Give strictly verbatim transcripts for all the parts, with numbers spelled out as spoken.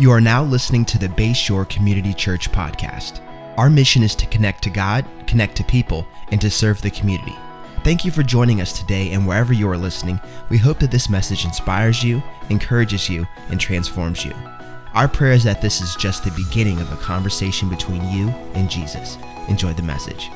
You are now listening to the Bayshore Community Church podcast. Our mission is to connect to God, connect to people, and to serve the community. Thank you for joining us today, and wherever you are listening, we hope that this message inspires you, encourages you, and transforms you. Our prayer is that this is just the beginning of a conversation between you and Jesus. Enjoy the message.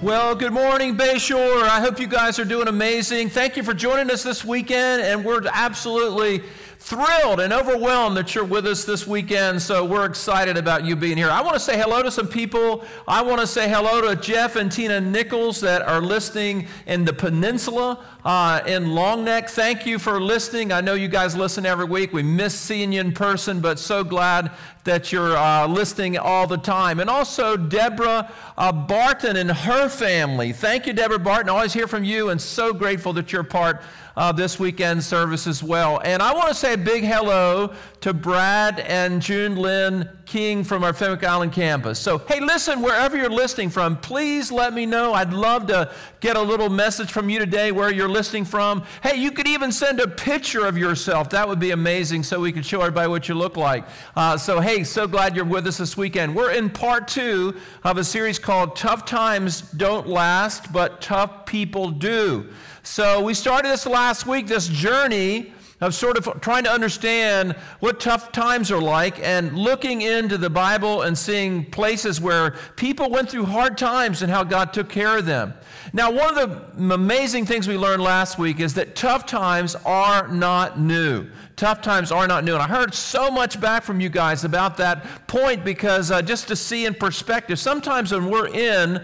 Well, good morning, Bayshore. I hope you guys are doing amazing. Thank you for joining us this weekend, and we're absolutely thrilled and overwhelmed that you're with us this weekend, so we're excited about you being here. I want to say hello to some people. I want to say hello to Jeff and Tina Nichols that are listening in the peninsula uh, in Long Neck. Thank you for listening. I know you guys listen every week. We miss seeing you in person, but so glad that you're uh, listening all the time. And also Deborah uh, Barton and her family. Thank you, Deborah Barton. Always hear from you, and so grateful that you're part Uh, this weekend service as well. And I want to say a big hello to Brad and June Lynn King from our Fenwick Island campus. So, hey, listen, wherever you're listening from, please let me know. I'd love to get a little message from you today where you're listening from. Hey, you could even send a picture of yourself. That would be amazing, so we could show everybody what you look like. Uh, so, hey, so glad you're with us this weekend. We're in part two of a series called Tough Times Don't Last, But Tough People Do. So we started this last week, this journey of sort of trying to understand what tough times are like and looking into the Bible and seeing places where people went through hard times and how God took care of them. Now, one of the amazing things we learned last week is that tough times are not new. Tough times are not new. And I heard so much back from you guys about that point because uh, just to see in perspective, sometimes when we're in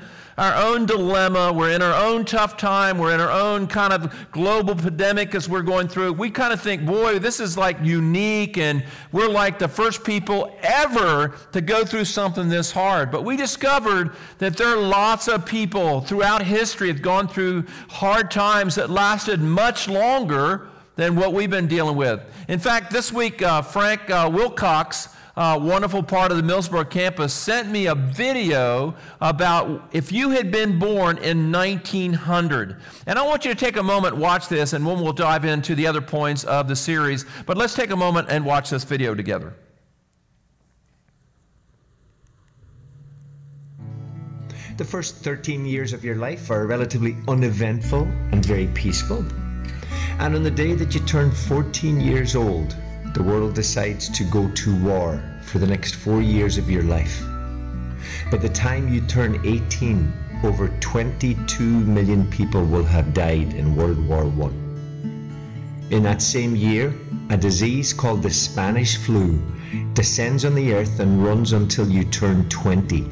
our own dilemma, we're in our own tough time, we're in our own kind of global pandemic as we're going through, we kind of think, boy, this is like unique, and we're like the first people ever to go through something this hard. But we discovered that there are lots of people throughout history have gone through hard times that lasted much longer than what we've been dealing with. In fact, this week, uh, Frank uh, Wilcox, Uh, wonderful part of the Millsboro campus, sent me a video about if you had been born in nineteen hundred. And I want you to take a moment, watch this, and then we'll dive into the other points of the series. But let's take a moment and watch this video together. The first thirteen years of your life are relatively uneventful and very peaceful. And on the day that you turn fourteen years old, the world decides to go to war for the next four years of your life. By the time you turn eighteen, over twenty-two million people will have died in World War One. In that same year, a disease called the Spanish Flu descends on the earth and runs until you turn twenty.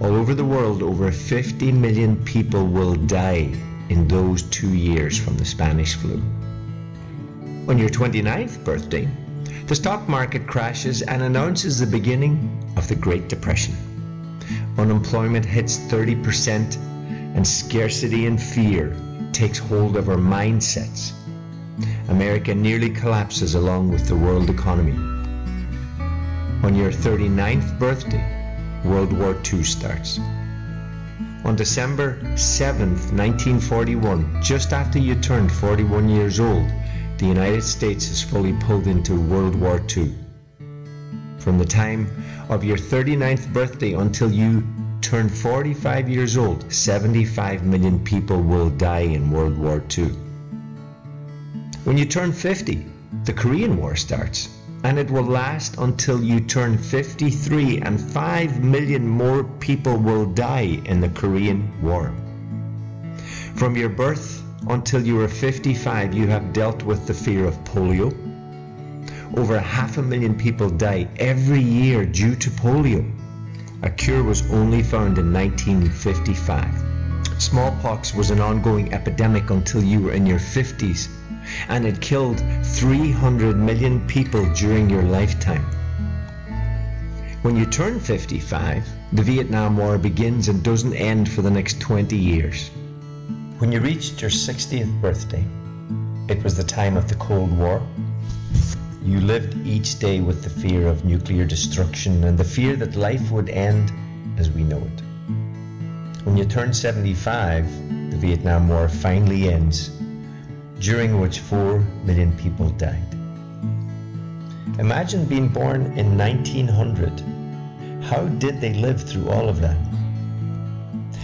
All over the world, over fifty million people will die in those two years from the Spanish Flu. On your twenty-ninth birthday, the stock market crashes and announces the beginning of the Great Depression. Unemployment hits thirty percent, and scarcity and fear takes hold of our mindsets. America nearly collapses along with the world economy. On your thirty-ninth birthday, World War Two starts. On December seventh, nineteen forty-one, just after you turned forty-one years old, the United States is fully pulled into World War Two. From the time of your thirty-ninth birthday until you turn forty-five years old, seventy-five million people will die in World War Two. When you turn fifty, the Korean War starts, and it will last until you turn fifty-three, and five million more people will die in the Korean War. From your birth until you are fifty-five, you have dealt with the fear of polio. Over half a million people die every year due to polio. A cure was only found in nineteen fifty-five. Smallpox was an ongoing epidemic until you were in your fifties, and it killed three hundred million people during your lifetime. When you turn fifty-five, the Vietnam War begins and doesn't end for the next twenty years. When you reached your sixtieth birthday, it was the time of the Cold War. You lived each day with the fear of nuclear destruction and the fear that life would end as we know it. When you turned seventy-five, the Vietnam War finally ends, during which four million people died. Imagine being born in nineteen hundred. How did they live through all of that?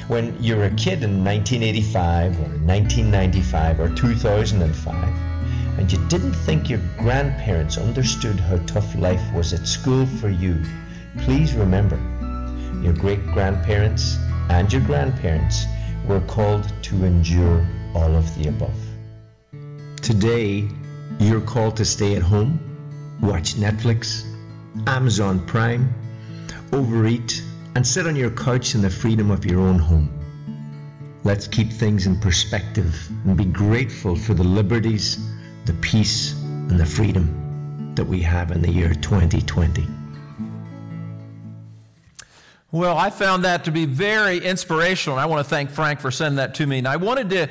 When you're a kid in nineteen eighty-five or nineteen ninety-five or two thousand five, and you didn't think your grandparents understood how tough life was at school for you, please remember, your great-grandparents and your grandparents were called to endure all of the above. Today, you're called to stay at home, watch Netflix, Amazon Prime, overeat, and sit on your couch in the freedom of your own home. Let's keep things in perspective and be grateful for the liberties, the peace, and the freedom that we have in the year twenty twenty. Well, I found that to be very inspirational, and I want to thank Frank for sending that to me. And I wanted to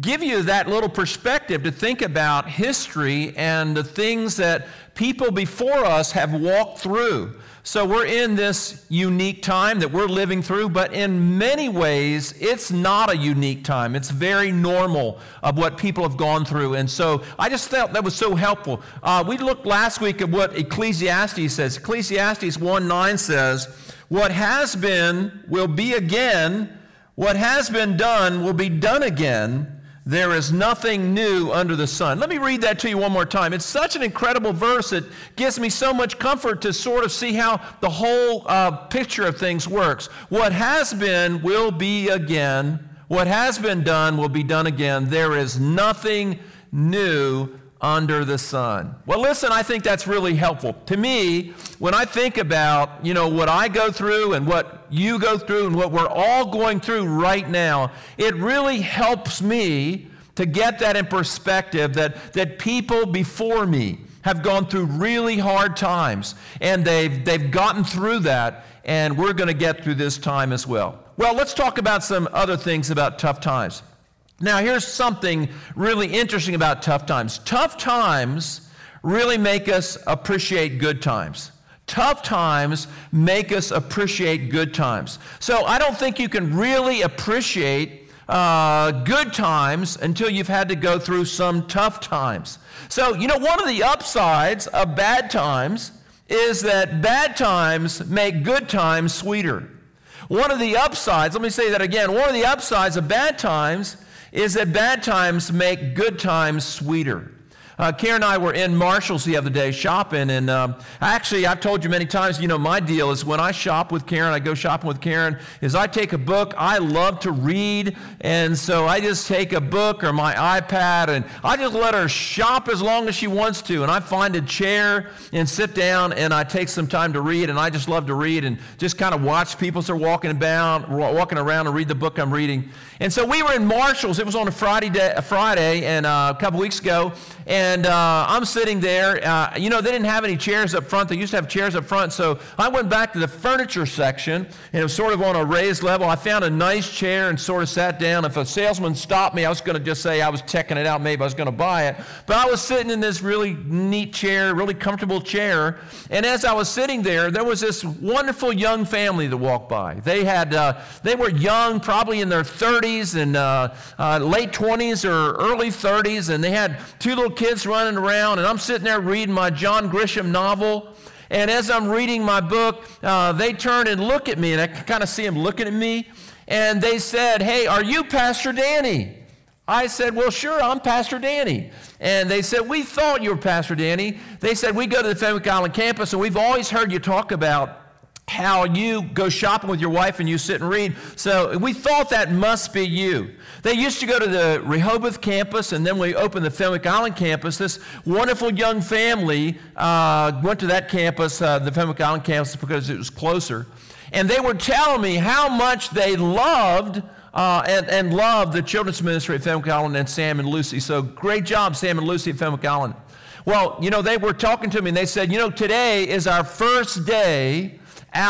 give you that little perspective to think about history and the things that people before us have walked through. So we're in this unique time that we're living through, but in many ways, it's not a unique time. It's very normal of what people have gone through. And so I just felt that was so helpful. Uh, we looked last week at what Ecclesiastes says. Ecclesiastes one nine says, "What has been will be again. What has been done will be done again. There is nothing new under the sun." Let me read that to you one more time. It's such an incredible verse. It gives me so much comfort to sort of see how the whole uh, picture of things works. What has been will be again. What has been done will be done again. There is nothing new under the sun. Well, listen, I think that's really helpful. To me, when I think about, you know, what I go through and what you go through and what we're all going through right now, it really helps me to get that in perspective that, that people before me have gone through really hard times, and they've, they've gotten through that, and we're going to get through this time as well. Well, let's talk about some other things about tough times. Now, here's something really interesting about tough times. Tough times really make us appreciate good times. Tough times make us appreciate good times. So I don't think you can really appreciate uh, good times until you've had to go through some tough times. So, you know, one of the upsides of bad times is that bad times make good times sweeter. One of the upsides, let me say that again, one of the upsides of bad times is that bad times make good times sweeter. Uh, Karen and I were in Marshalls the other day shopping, and um, actually, I've told you many times, you know, my deal is when I shop with Karen, I go shopping with Karen, is I take a book. I love to read, and so I just take a book or my iPad, and I just let her shop as long as she wants to, and I find a chair and sit down, and I take some time to read, and I just love to read and just kind of watch people as they're walking about, walking around and read the book I'm reading. And so we were in Marshalls. It was on a Friday, day, a Friday and uh, a couple weeks ago, and And uh, I'm sitting there. Uh, you know, they didn't have any chairs up front. They used to have chairs up front. So I went back to the furniture section, and it was sort of on a raised level. I found a nice chair and sort of sat down. If a salesman stopped me, I was going to just say I was checking it out. Maybe I was going to buy it. But I was sitting in this really neat chair, really comfortable chair. And as I was sitting there, there was this wonderful young family that walked by. They had, uh, they were young, probably in their thirties and uh, uh, late twenties or early thirties. And they had two little kids running around, and I'm sitting there reading my John Grisham novel, and as I'm reading my book, uh, they turn and look at me, and I can kind of see them looking at me, and they said, "Hey, are you Pastor Danny?" I said, "Well, sure, I'm Pastor Danny." And they said, "We thought you were Pastor Danny." They said, "We go to the Fenwick Island campus, and we've always heard you talk about how you go shopping with your wife and you sit and read. So we thought that must be you." They used to go to the Rehoboth campus, and then we opened the Fenwick Island campus. This wonderful young family uh, went to that campus, uh, the Fenwick Island campus, because it was closer. And they were telling me how much they loved Uh, and, and loved the children's ministry at Fenwick Island and Sam and Lucy. So great job, Sam and Lucy at Fenwick Island. Well, you know, they were talking to me, and they said, you know, today is our first day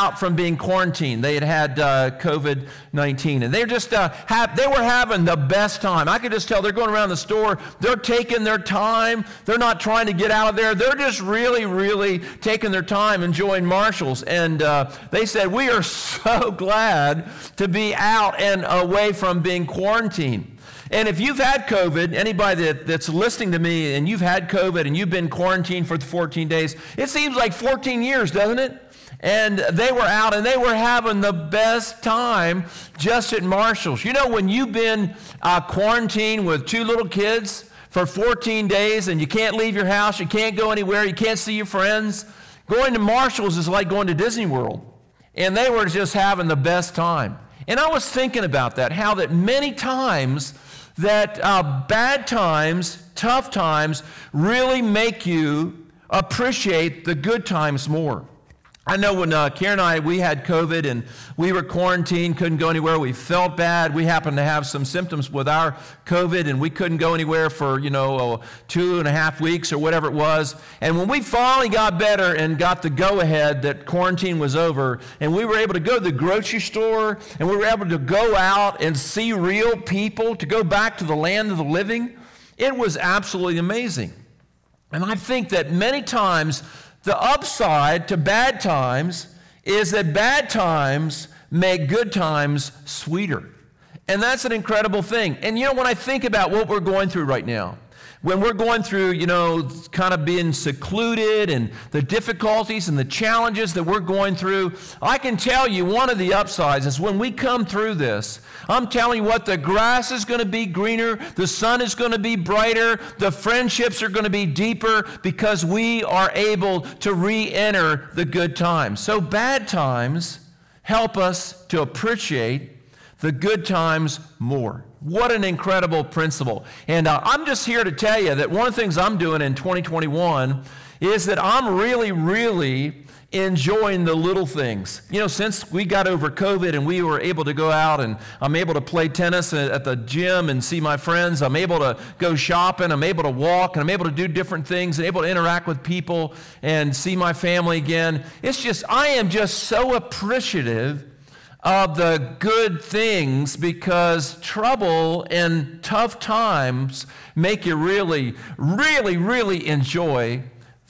out from being quarantined. They had had uh, COVID nineteen, and they just uh, ha- they were having the best time. I could just tell they're going around the store. They're taking their time. They're not trying to get out of there. They're just really, really taking their time, enjoying Marshalls. And uh, they said, we are so glad to be out and away from being quarantined. And if you've had COVID, anybody that, that's listening to me and you've had COVID and you've been quarantined for fourteen days, it seems like fourteen years, doesn't it? And they were out and they were having the best time just at Marshalls. You know, when you've been uh, quarantined with two little kids for fourteen days and you can't leave your house, you can't go anywhere, you can't see your friends, going to Marshalls is like going to Disney World. And they were just having the best time. And I was thinking about that, how that many times that uh, bad times, tough times, really make you appreciate the good times more. I know when uh, Karen and I, we had COVID and we were quarantined, couldn't go anywhere. We felt bad. We happened to have some symptoms with our COVID and we couldn't go anywhere for, you know, two and a half weeks or whatever it was. And when we finally got better and got the go-ahead that quarantine was over and we were able to go to the grocery store and we were able to go out and see real people, to go back to the land of the living, it was absolutely amazing. And I think that many times the upside to bad times is that bad times make good times sweeter. And that's an incredible thing. And, you know, when I think about what we're going through right now, when we're going through, you know, kind of being secluded and the difficulties and the challenges that we're going through, I can tell you one of the upsides is when we come through this, I'm telling you what, the grass is going to be greener, the sun is going to be brighter, the friendships are going to be deeper because we are able to re-enter the good times. So bad times help us to appreciate the good times more. What an incredible principle. And uh, I'm just here to tell you that one of the things I'm doing in twenty twenty-one is that I'm really, really enjoying the little things. You know, since we got over COVID and we were able to go out and I'm able to play tennis at the gym and see my friends, I'm able to go shopping, I'm able to walk, and I'm able to do different things and able to interact with people and see my family again. It's just, I am just so appreciative of the good things because trouble and tough times make you really, really, really enjoy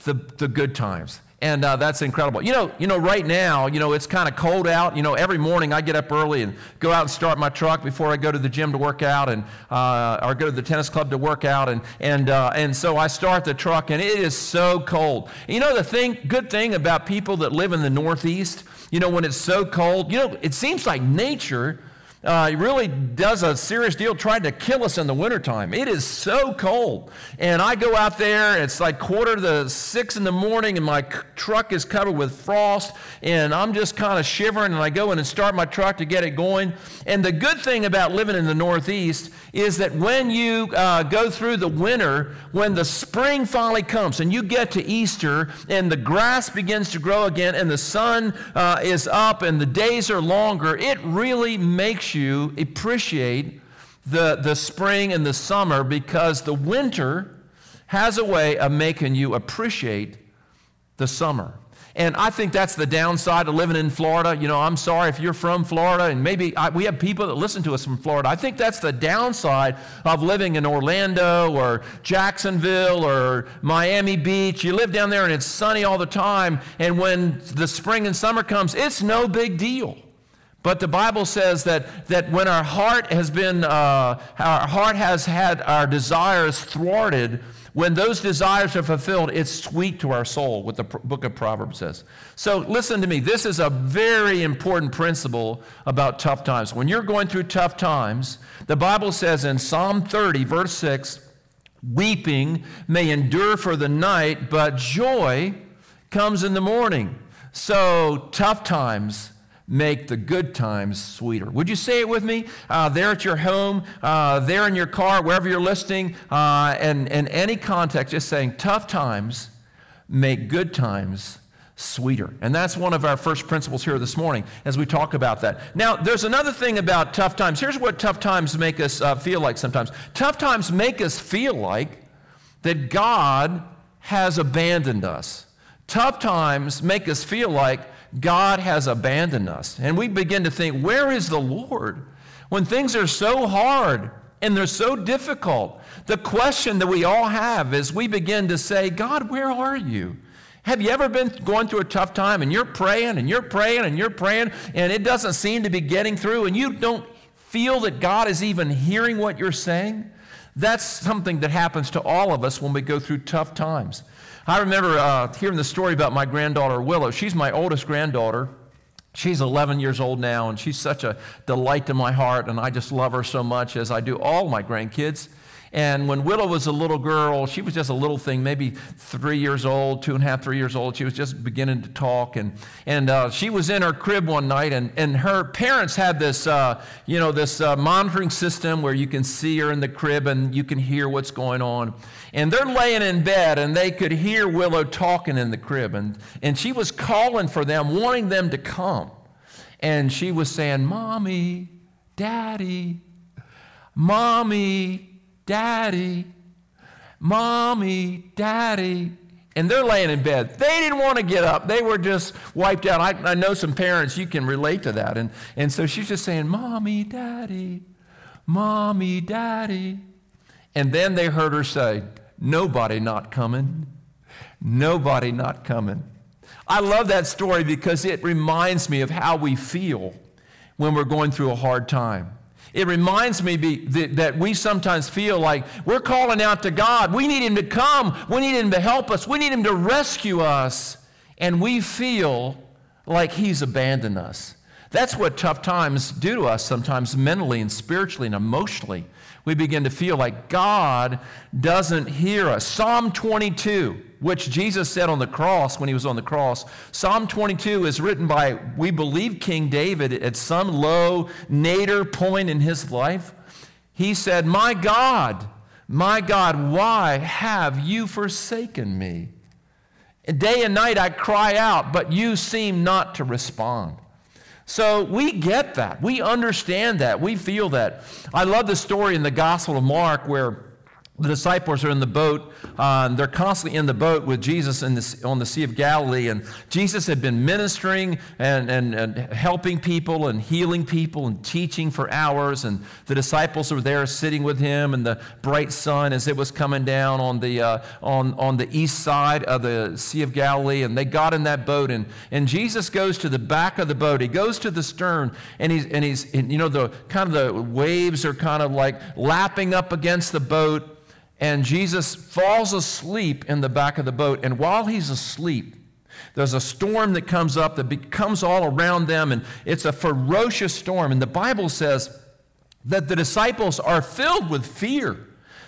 the, the good times. And uh, that's incredible. You know, you know, right now, you know, it's kind of cold out. You know, every morning I get up early and go out and start my truck before I go to the gym to work out and uh, or go to the tennis club to work out. And and uh, and so I start the truck, and it is so cold. You know, the thing, good thing about people that live in the Northeast, you know, when it's so cold, you know, it seems like nature Uh, it really does a serious deal trying to kill us in the wintertime. It is so cold. And I go out there, it's like quarter to six in the morning, and my c- truck is covered with frost, and I'm just kind of shivering, and I go in and start my truck to get it going. And the good thing about living in the Northeast is that when you uh, go through the winter, when the spring finally comes, and you get to Easter, and the grass begins to grow again, and the sun uh, is up, and the days are longer, it really makes you appreciate the, the spring and the summer because the winter has a way of making you appreciate the summer. And I think that's the downside of living in Florida. You know, I'm sorry if you're from Florida, and maybe I, we have people that listen to us from Florida. I think that's the downside of living in Orlando or Jacksonville or Miami Beach. You live down there and it's sunny all the time, and when the spring and summer comes, it's no big deal. But the Bible says that, that when our heart has been, uh, our heart has had our desires thwarted, when those desires are fulfilled, it's sweet to our soul, what the book of Proverbs says. So listen to me. This is a very important principle about tough times. When you're going through tough times, the Bible says in Psalm thirty, verse six, weeping may endure for the night, but joy comes in the morning. So tough times make the good times sweeter. Would you say it with me? Uh, there at your home, uh, there in your car, wherever you're listening, uh, and in any context, just saying tough times make good times sweeter. And that's one of our first principles here this morning as we talk about that. Now, there's another thing about tough times. Here's what tough times make us uh, feel like sometimes. Tough times make us feel like that God has abandoned us. Tough times make us feel like God has abandoned us. And we begin to think, where is the Lord? When things are so hard and they're so difficult, the question that we all have is we begin to say, God, where are you? Have you ever been going through a tough time and you're praying and you're praying and you're praying and it doesn't seem to be getting through and you don't feel that God is even hearing what you're saying, that's something that happens to all of us when we go through tough times. I remember uh, hearing the story about my granddaughter, Willow. She's my oldest granddaughter. She's eleven years old now, and she's such a delight to my heart, and I just love her so much, as I do all my grandkids. And when Willow was a little girl, she was just a little thing, maybe three years old, two and a half, three years old. She was just beginning to talk. And and uh, she was in her crib one night, and, and her parents had this, uh, you know, this uh, monitoring system where you can see her in the crib and you can hear what's going on. And they're laying in bed, and they could hear Willow talking in the crib. And, and she was calling for them, wanting them to come. And she was saying, "Mommy, Daddy, Mommy, Daddy, Mommy, Daddy," and they're laying in bed. They didn't want to get up. They were just wiped out. I, I know some parents, you can relate to that. And, and so she's just saying, "Mommy, Daddy, Mommy, Daddy." And then they heard her say, "Nobody not coming, nobody not coming." I love that story because it reminds me of how we feel when we're going through a hard time. It reminds me be, that, that we sometimes feel like we're calling out to God. We need Him to come. We need Him to help us. We need Him to rescue us. And we feel like He's abandoned us. That's what tough times do to us sometimes, mentally and spiritually and emotionally. We begin to feel like God doesn't hear us. Psalm twenty-two, which Jesus said on the cross when He was on the cross. Psalm twenty-two is written by, we believe, King David at some low nadir point in his life. He said, "My God, my God, why have you forsaken me? Day and night I cry out, but you seem not to respond." So we get that. We understand that. We feel that. I love the story in the Gospel of Mark where the disciples are in the boat. Uh, and they're constantly in the boat with Jesus in the, on the Sea of Galilee. And Jesus had been ministering and, and, and helping people and healing people and teaching for hours. And the disciples were there sitting with Him in the bright sun as it was coming down on the uh, on, on the east side of the Sea of Galilee. And they got in that boat. And, and Jesus goes to the back of the boat. He goes to the stern. And he's, and he's and, you know, the kind of the waves are kind of like lapping up against the boat. And Jesus falls asleep in the back of the boat. And while He's asleep, there's a storm that comes up that becomes all around them. And it's a ferocious storm. And the Bible says that the disciples are filled with fear.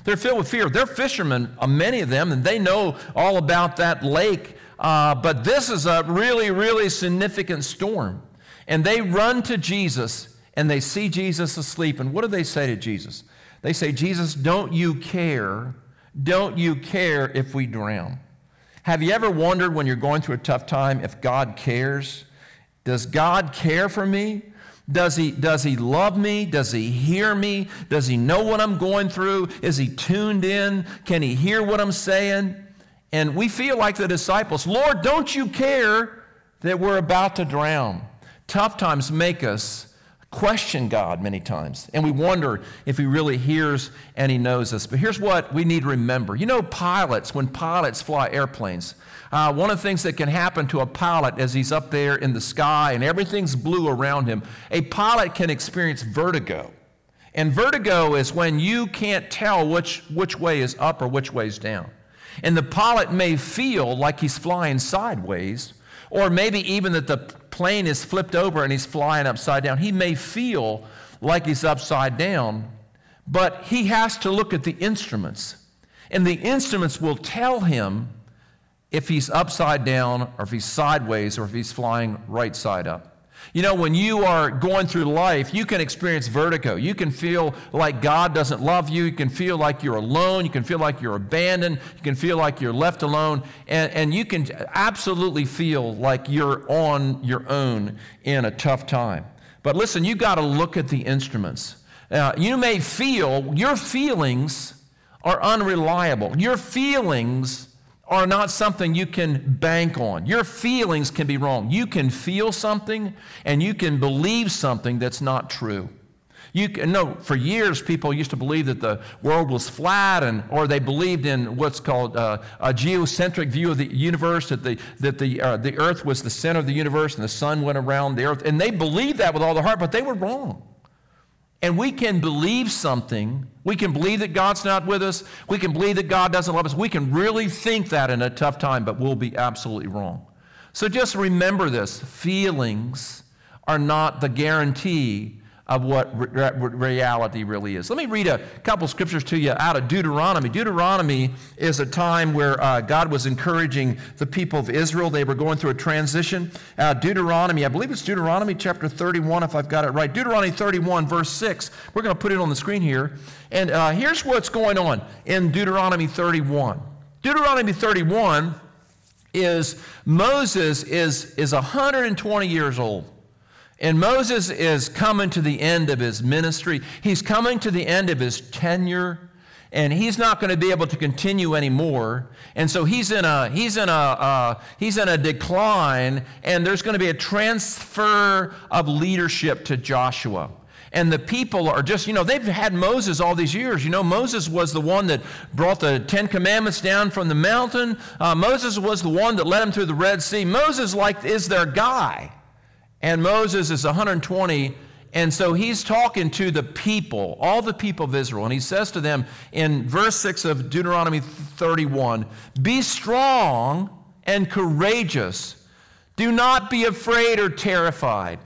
They're filled with fear. They're fishermen, many of them, and they know all about that lake. Uh, but this is a really, really significant storm. And they run to Jesus, and they see Jesus asleep. And what do they say to Jesus? They say, "Jesus, don't you care? Don't you care if we drown?" Have you ever wondered when you're going through a tough time if God cares? Does God care for me? Does he, does he love me? Does He hear me? Does He know what I'm going through? Is He tuned in? Can He hear what I'm saying? And we feel like the disciples, "Lord, don't you care that we're about to drown?" Tough times make us question God many times, and we wonder if He really hears and He knows us. But here's what we need to remember. You know, pilots, when pilots fly airplanes, uh, one of the things that can happen to a pilot as he's up there in the sky and everything's blue around him, a pilot can experience vertigo. And vertigo is when you can't tell which, which way is up or which way is down. And the pilot may feel like he's flying sideways, or maybe even that the plane is flipped over and he's flying upside down. He may feel like he's upside down, but he has to look at the instruments. And the instruments will tell him if he's upside down or if he's sideways or if he's flying right side up. You know, when you are going through life, you can experience vertigo. You can feel like God doesn't love you. You can feel like you're alone. You can feel like you're abandoned. You can feel like you're left alone. And, and you can absolutely feel like you're on your own in a tough time. But listen, you got to look at the instruments. Uh, you may feel your feelings are unreliable. Your feelings are not something you can bank on. Your feelings can be wrong. You can feel something and you can believe something that's not true. You can, no, for years people used to believe that the world was flat, and or they believed in what's called uh, a geocentric view of the universe, that the that the uh, the Earth was the center of the universe and the sun went around the Earth, and they believed that with all their heart, but they were wrong. And we can believe something. We can believe that God's not with us. We can believe that God doesn't love us. We can really think that in a tough time, but we'll be absolutely wrong. So just remember this. Feelings are not the guarantee of what re- re- reality really is. Let me read a couple scriptures to you out of Deuteronomy. Deuteronomy is a time where uh, God was encouraging the people of Israel. They were going through a transition. Uh, Deuteronomy, I believe it's Deuteronomy chapter thirty-one, if I've got it right. Deuteronomy thirty-one, verse six. We're going to put it on the screen here. And uh, here's what's going on in Deuteronomy thirty-one. Deuteronomy thirty-one is Moses is, is one hundred twenty years old. And Moses is coming to the end of his ministry. He's coming to the end of his tenure, and he's not going to be able to continue anymore. And so he's in a he's in a uh, he's in a decline, and there's going to be a transfer of leadership to Joshua. And the people are just, you know, they've had Moses all these years. You know, Moses was the one that brought the Ten Commandments down from the mountain. Uh, Moses was the one that led them through the Red Sea. Moses, like, is their guy. And Moses is one hundred twenty, and so he's talking to the people, all the people of Israel, and he says to them in verse six of Deuteronomy thirty-one, "Be strong and courageous. Do not be afraid or terrified."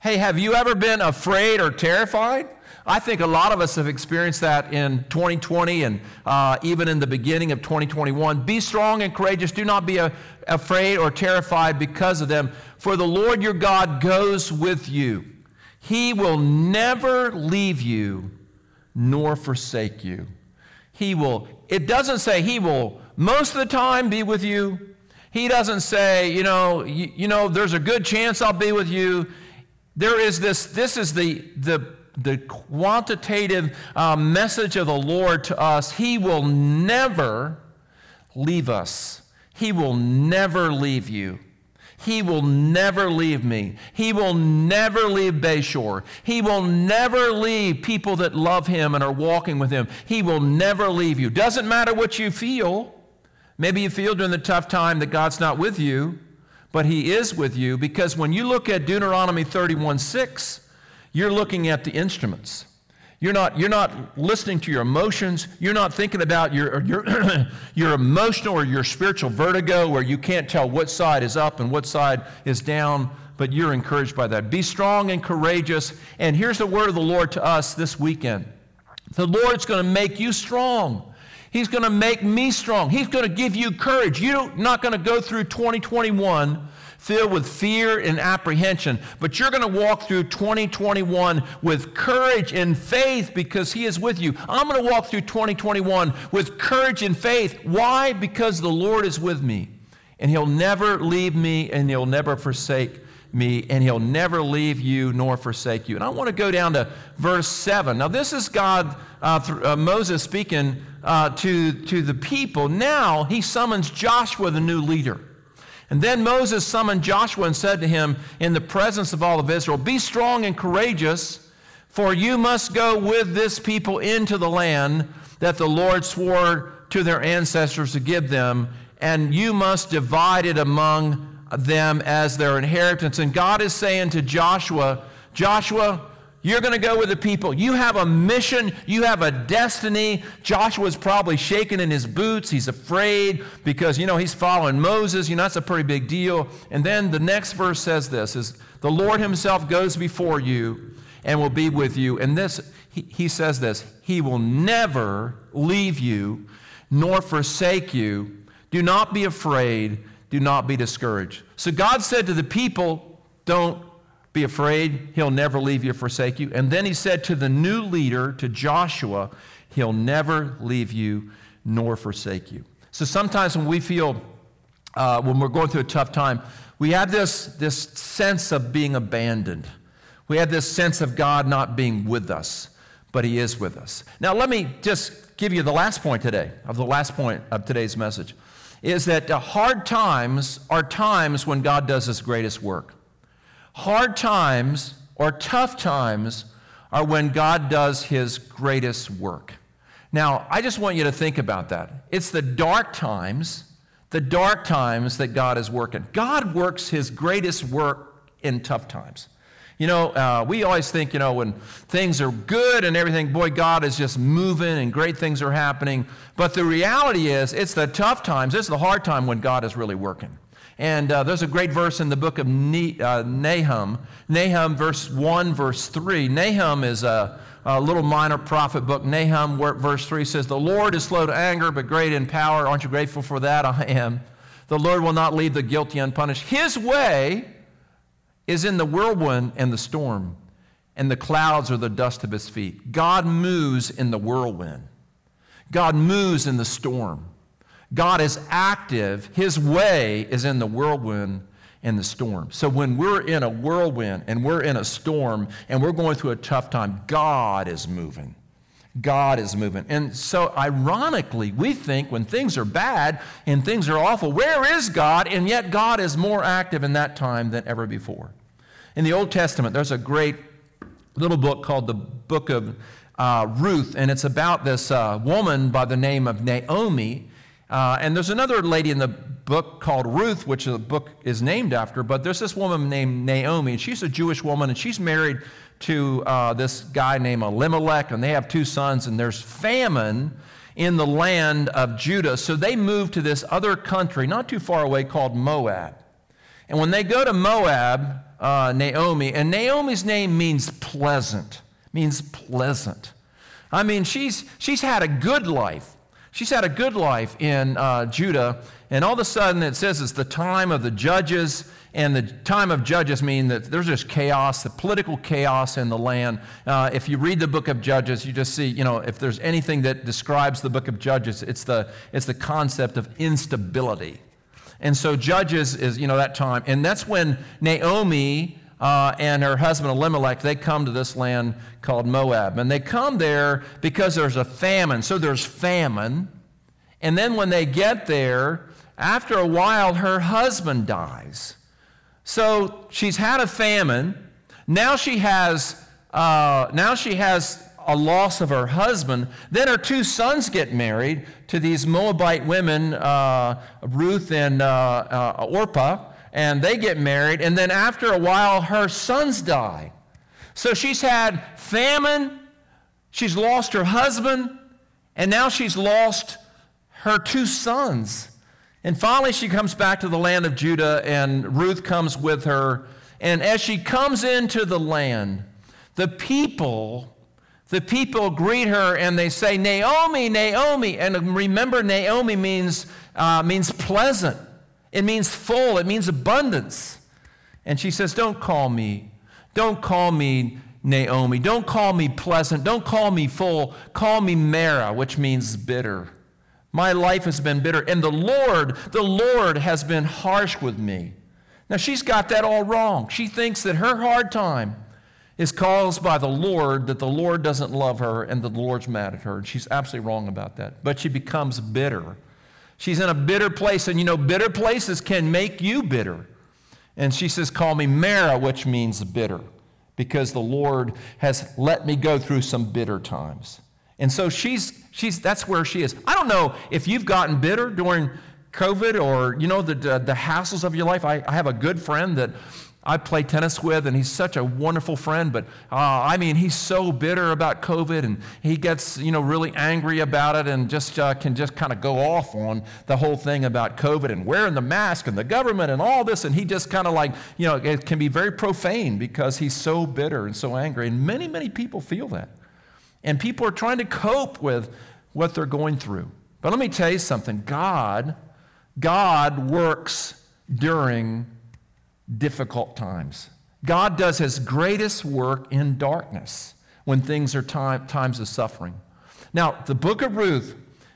Hey, have you ever been afraid or terrified? I think a lot of us have experienced that in twenty twenty and uh, even in the beginning of twenty twenty-one. Be strong and courageous. Do not be a, afraid or terrified because of them. For the Lord your God goes with you. He will never leave you nor forsake you. He will, it doesn't say he will most of the time be with you. He doesn't say, you know, you, you know, there's a good chance I'll be with you. There is this, this is the, the, the quantitative uh, message of the Lord to us. He will never leave us. He will never leave you. He will never leave me. He will never leave Bayshore. He will never leave people that love him and are walking with him. He will never leave you. Doesn't matter what you feel. Maybe you feel during the tough time that God's not with you, but he is with you, because when you look at Deuteronomy thirty-one six, you're looking at the instruments. You're not, you're not listening to your emotions. You're not thinking about your, your, your emotional or your spiritual vertigo where you can't tell what side is up and what side is down, but you're encouraged by that. Be strong and courageous. And here's the word of the Lord to us this weekend. The Lord's going to make you strong. He's going to make me strong. He's going to give you courage. You're not going to go through twenty twenty-one filled with fear and apprehension, but you're going to walk through twenty twenty-one with courage and faith because he is with you. I'm going to walk through twenty twenty-one with courage and faith. Why? Because the Lord is with me, and he'll never leave me, and he'll never forsake me, and he'll never leave you nor forsake you. And I want to go down to verse seven. Now, this is God, uh, th- uh, Moses speaking uh, to, to the people. Now he summons Joshua, the new leader. And then Moses summoned Joshua and said to him in the presence of all of Israel, "Be strong and courageous, for you must go with this people into the land that the Lord swore to their ancestors to give them, and you must divide it among them as their inheritance." And God is saying to Joshua, Joshua, you're going to go with the people. You have a mission. You have a destiny. Joshua's probably shaking in his boots. He's afraid because, you know, he's following Moses. You know, that's a pretty big deal. And then the next verse says this, is the Lord himself goes before you and will be with you. And this, he, he says this, he will never leave you nor forsake you. Do not be afraid. Do not be discouraged. So God said to the people, don't be afraid, he'll never leave you or forsake you. And then he said to the new leader, to Joshua, he'll never leave you nor forsake you. So sometimes when we feel, uh, when we're going through a tough time, we have this, this sense of being abandoned. We have this sense of God not being with us, but he is with us. Now let me just give you the last point today, of the last point of today's message, is that uh, hard times are times when God does his greatest work. Hard times or tough times are when God does his greatest work. Now, I just want you to think about that. It's the dark times, the dark times that God is working. God works his greatest work in tough times. You know, uh, we always think, you know, when things are good and everything, boy, God is just moving and great things are happening. But the reality is, it's the tough times, it's the hard time when God is really working. And uh, there's a great verse in the book of ne- uh, Nahum, Nahum verse one, verse three. Nahum is a, a little minor prophet book. Nahum verse three says, "The Lord is slow to anger, but great in power." Aren't you grateful for that? I am. "The Lord will not leave the guilty unpunished. His way is in the whirlwind and the storm, and the clouds are the dust of his feet." God moves in the whirlwind. God moves in the storm. God is active. His way is in the whirlwind and the storm. So when we're in a whirlwind and we're in a storm and we're going through a tough time, God is moving. God is moving. And so ironically, we think when things are bad and things are awful, where is God? And yet God is more active in that time than ever before. In the Old Testament, there's a great little book called the Book of uh, Ruth, and it's about this uh, woman by the name of Naomi. Uh, and there's another lady in the book called Ruth, which the book is named after, but there's this woman named Naomi, and she's a Jewish woman, and she's married to uh, this guy named Elimelech, and they have two sons, and there's famine in the land of Judah, so they move to this other country not too far away called Moab. And when they go to Moab, uh, Naomi, and Naomi's name means pleasant, means pleasant. I mean, she's she's had a good life. She's had a good life in uh, Judah, and all of a sudden it says it's the time of the judges, and the time of judges mean that there's just chaos, the political chaos in the land. Uh, if you read the book of Judges, you just see, you know, if there's anything that describes the book of Judges, it's the it's the concept of instability. And so Judges is, you know, that time, and that's when Naomi Uh, and her husband Elimelech, they come to this land called Moab. And they come there because there's a famine. So there's famine. And then when they get there, after a while, her husband dies. So she's had a famine. Now she has, uh, now she has a loss of her husband. Then her two sons get married to these Moabite women, uh, Ruth and uh, uh, Orpah. And they get married, and then after a while, her sons die. So she's had famine, she's lost her husband, and now she's lost her two sons. And finally, she comes back to the land of Judah, and Ruth comes with her. And as she comes into the land, the people, the people greet her, and they say, "Naomi, Naomi." And remember, Naomi means uh, means pleasant. It means full. It means abundance. And she says, "Don't call me. Don't call me Naomi. Don't call me pleasant. Don't call me full. Call me Mara," which means bitter. "My life has been bitter. And the Lord, the Lord has been harsh with me." Now, she's got that all wrong. She thinks that her hard time is caused by the Lord, that the Lord doesn't love her, and the Lord's mad at her. And she's absolutely wrong about that. But she becomes bitter. She's in a bitter place, and you know, bitter places can make you bitter. And she says, "Call me Mara," which means bitter, because the Lord has let me go through some bitter times. And so she's, she's that's where she is. I don't know if you've gotten bitter during COVID or, you know, the, the, the hassles of your life. I, I have a good friend that I play tennis with, and he's such a wonderful friend, but uh, I mean, he's so bitter about COVID, and he gets, you know, really angry about it, and just uh, can just kind of go off on the whole thing about COVID and wearing the mask and the government and all this, and he just kind of like, you know, it can be very profane because he's so bitter and so angry, and many, many people feel that, and people are trying to cope with what they're going through. But let me tell you something, God, God works during difficult times. God does his greatest work in darkness when things are time, times of suffering. Now, the book of Ruth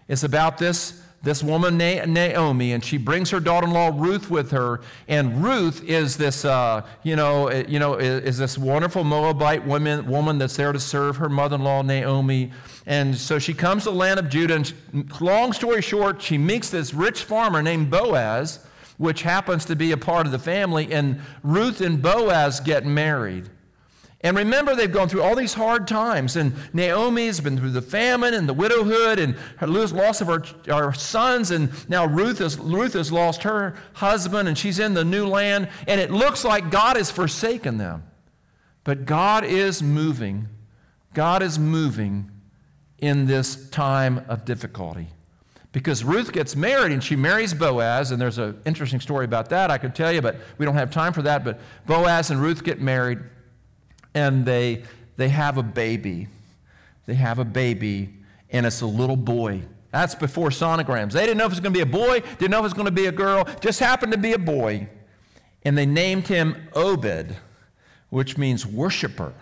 is about this, this woman, Naomi, and she brings her daughter-in-law Ruth with her, and Ruth is this, uh, you know, you know, is, is this wonderful Moabite woman, woman that's there to serve her mother-in-law, Naomi, and so she comes to the land of Judah, and she, long story short, she meets this rich farmer named Boaz, which happens to be a part of the family, and Ruth and Boaz get married. And remember, they've gone through all these hard times, and Naomi's been through the famine and the widowhood and her loss of her, her sons, and now Ruth has, Ruth has lost her husband, and she's in the new land, and it looks like God has forsaken them. But God is moving. God is moving in this time of difficulty. Because Ruth gets married, and she marries Boaz, and there's an interesting story about that I could tell you, but we don't have time for that. But Boaz and Ruth get married, and they they have a baby. They have a baby, and it's a little boy. That's before sonograms. They didn't know if it was going to be a boy, didn't know if it was going to be a girl, just happened to be a boy. And they named him Obed, which means worshiper.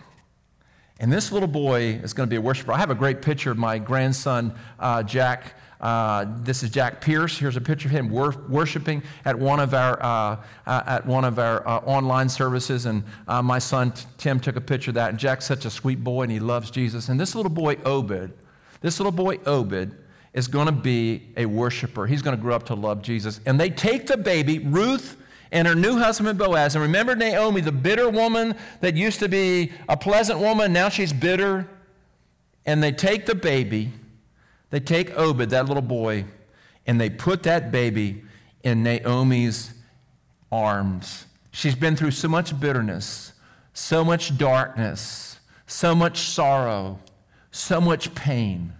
And this little boy is going to be a worshiper. I have a great picture of my grandson, uh, Jack. Uh, this is Jack Pierce. Here's a picture of him wor- worshiping at one of our uh, uh, at one of our uh, online services. And uh, my son t- Tim took a picture of that. And Jack's such a sweet boy, and he loves Jesus. And this little boy Obed, this little boy Obed is going to be a worshiper. He's going to grow up to love Jesus. And they take the baby, Ruth, and her new husband, Boaz. And remember Naomi, the bitter woman that used to be a pleasant woman, now she's bitter. And they take the baby, they take Obed, that little boy, and they put that baby in Naomi's arms. She's been through so much bitterness, so much darkness, so much sorrow, so much pain.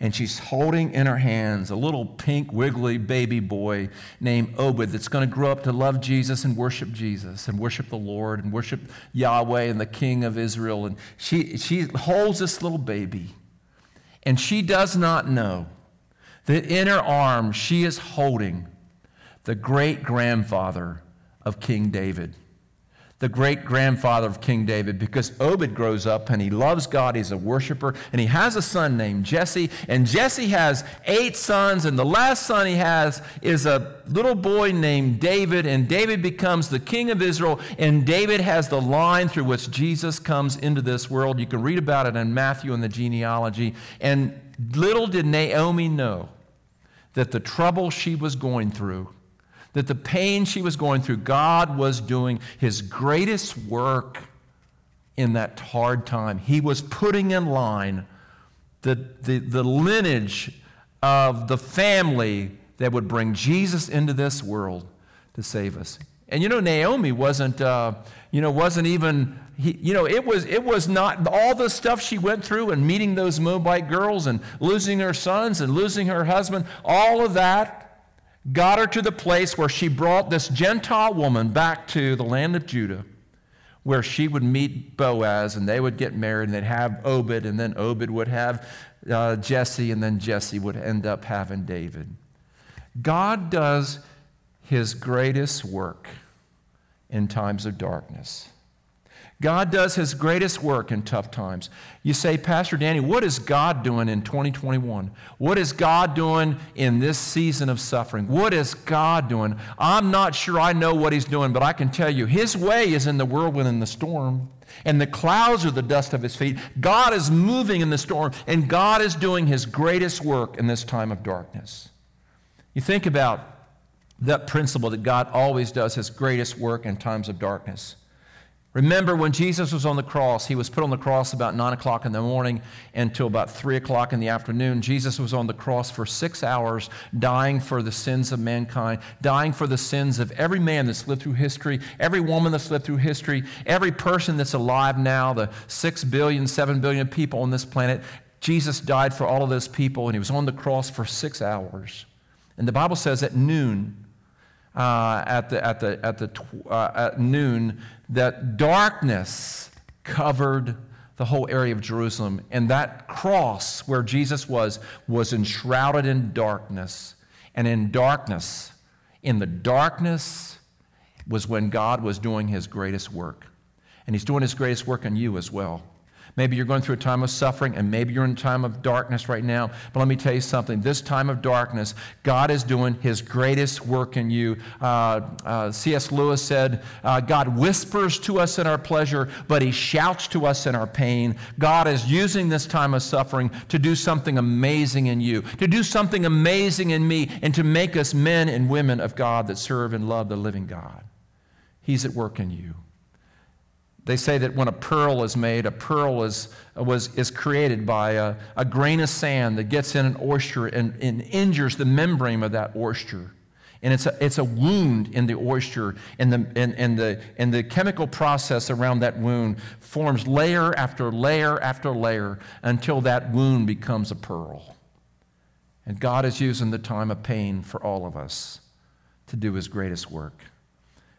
And she's holding in her hands a little pink, wiggly baby boy named Obed that's going to grow up to love Jesus and worship Jesus and worship the Lord and worship Yahweh and the King of Israel. And she, she holds this little baby, and she does not know that in her arms she is holding the great-grandfather of King David. The great-grandfather of King David, because Obed grows up and he loves God. He's a worshiper, and he has a son named Jesse, and Jesse has eight sons, and the last son he has is a little boy named David, and David becomes the king of Israel, and David has the line through which Jesus comes into this world. You can read about it in Matthew in the genealogy, and little did Naomi know that the trouble she was going through, that the pain she was going through, God was doing his greatest work in that hard time. He was putting in line the, the, the lineage of the family that would bring Jesus into this world to save us. And you know, Naomi wasn't, uh, you know, wasn't even... He, you know, it was it was not all the stuff she went through and meeting those Moabite girls and losing her sons and losing her husband, all of that got her to the place where she brought this Gentile woman back to the land of Judah, where she would meet Boaz, and they would get married, and they'd have Obed, and then Obed would have uh, Jesse, and then Jesse would end up having David. God does his greatest work in times of darkness. God does his greatest work in tough times. You say, Pastor Danny, what is God doing in twenty twenty-one? What is God doing in this season of suffering? What is God doing? I'm not sure I know what he's doing, but I can tell you his way is in the whirlwind and the storm, and the clouds are the dust of his feet. God is moving in the storm, and God is doing his greatest work in this time of darkness. You think about that principle that God always does his greatest work in times of darkness. Remember, when Jesus was on the cross, he was put on the cross about nine o'clock in the morning until about three o'clock in the afternoon. Jesus was on the cross for six hours, dying for the sins of mankind, dying for the sins of every man that's lived through history, every woman that's lived through history, every person that's alive now, the six billion, seven billion people on this planet. Jesus died for all of those people, and he was on the cross for six hours. And the Bible says at noon, Uh, at the at the at the tw- uh, at noon, that darkness covered the whole area of Jerusalem, and that cross where Jesus was was enshrouded in darkness. And in darkness, in the darkness, was when God was doing his greatest work, and he's doing his greatest work on you as well. Maybe you're going through a time of suffering, and maybe you're in a time of darkness right now. But let me tell you something. This time of darkness, God is doing his greatest work in you. Uh, uh, C S Lewis said, uh, God whispers to us in our pleasure, but he shouts to us in our pain. God is using this time of suffering to do something amazing in you, to do something amazing in me, and to make us men and women of God that serve and love the living God. He's at work in you. They say that when a pearl is made, a pearl is was is created by a, a grain of sand that gets in an oyster and, and injures the membrane of that oyster. and it's a, it's a wound in the oyster, and the and, and the and the chemical process around that wound forms layer after layer after layer until that wound becomes a pearl. And God is using the time of pain for all of us to do his greatest work.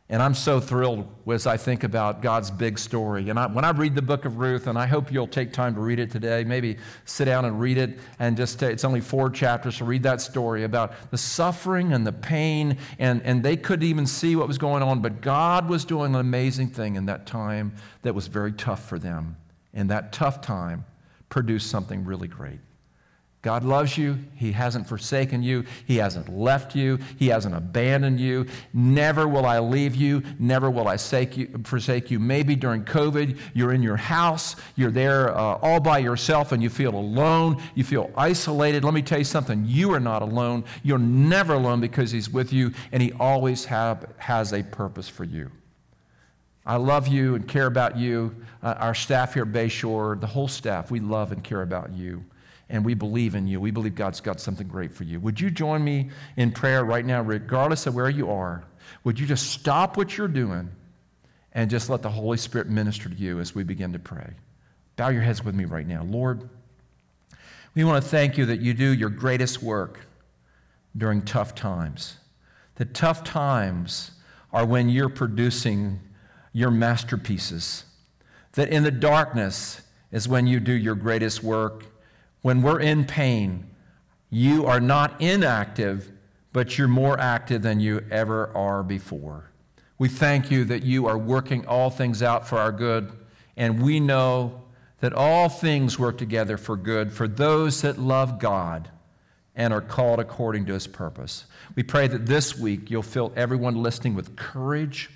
And I'm so thrilled as I think about God's big story. And I, when I read the book of Ruth, and I hope you'll take time to read it today, maybe sit down and read it, and just it's only four chapters, so read that story about the suffering and the pain, and, and they couldn't even see what was going on, but God was doing an amazing thing in that time that was very tough for them. And that tough time produced something really great. God loves you. He hasn't forsaken you. He hasn't left you. He hasn't abandoned you. Never will I leave you. Never will I forsake you. Maybe during COVID, you're in your house. You're there uh, all by yourself, and you feel alone. You feel isolated. Let me tell you something. You are not alone. You're never alone because he's with you, and he always have, has a purpose for you. I love you and care about you. Uh, our staff here at Bayshore, the whole staff, we love and care about you. And we believe in you. We believe God's got something great for you. Would you join me in prayer right now, regardless of where you are? Would you just stop what you're doing and just let the Holy Spirit minister to you as we begin to pray? Bow your heads with me right now. Lord, we want to thank you that you do your greatest work during tough times. The tough times are when you're producing your masterpieces. That in the darkness is when you do your greatest work. When we're in pain, you are not inactive, but you're more active than you ever are before. We thank you that you are working all things out for our good, and we know that all things work together for good for those that love God and are called according to his purpose. We pray that this week you'll fill everyone listening with courage,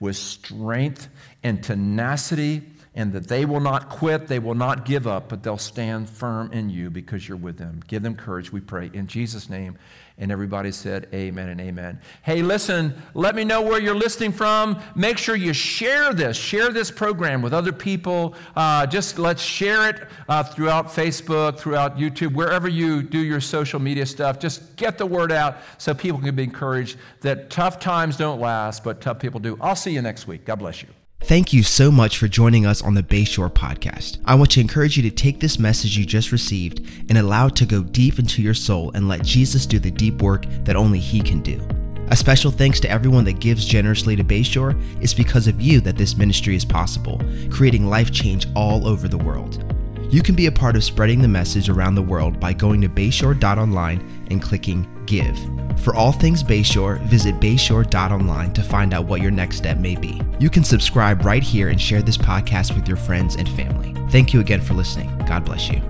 with strength, and tenacity, and that they will not quit, they will not give up, but they'll stand firm in you because you're with them. Give them courage, we pray, in Jesus' name. And everybody said amen and amen. Hey, listen, let me know where you're listening from. Make sure you share this. Share this program with other people. Uh, just let's share it uh, throughout Facebook, throughout YouTube, wherever you do your social media stuff. Just get the word out so people can be encouraged that tough times don't last, but tough people do. I'll see you next week. God bless you. Thank you so much for joining us on the Bayshore Podcast. I want to encourage you to take this message you just received and allow it to go deep into your soul and let Jesus do the deep work that only he can do. A special thanks to everyone that gives generously to Bayshore. It's because of you that this ministry is possible, creating life change all over the world. You can be a part of spreading the message around the world by going to bayshore dot online and clicking Give. For all things Bayshore, visit bayshore dot online to find out what your next step may be. You can subscribe right here and share this podcast with your friends and family. Thank you again for listening. God bless you.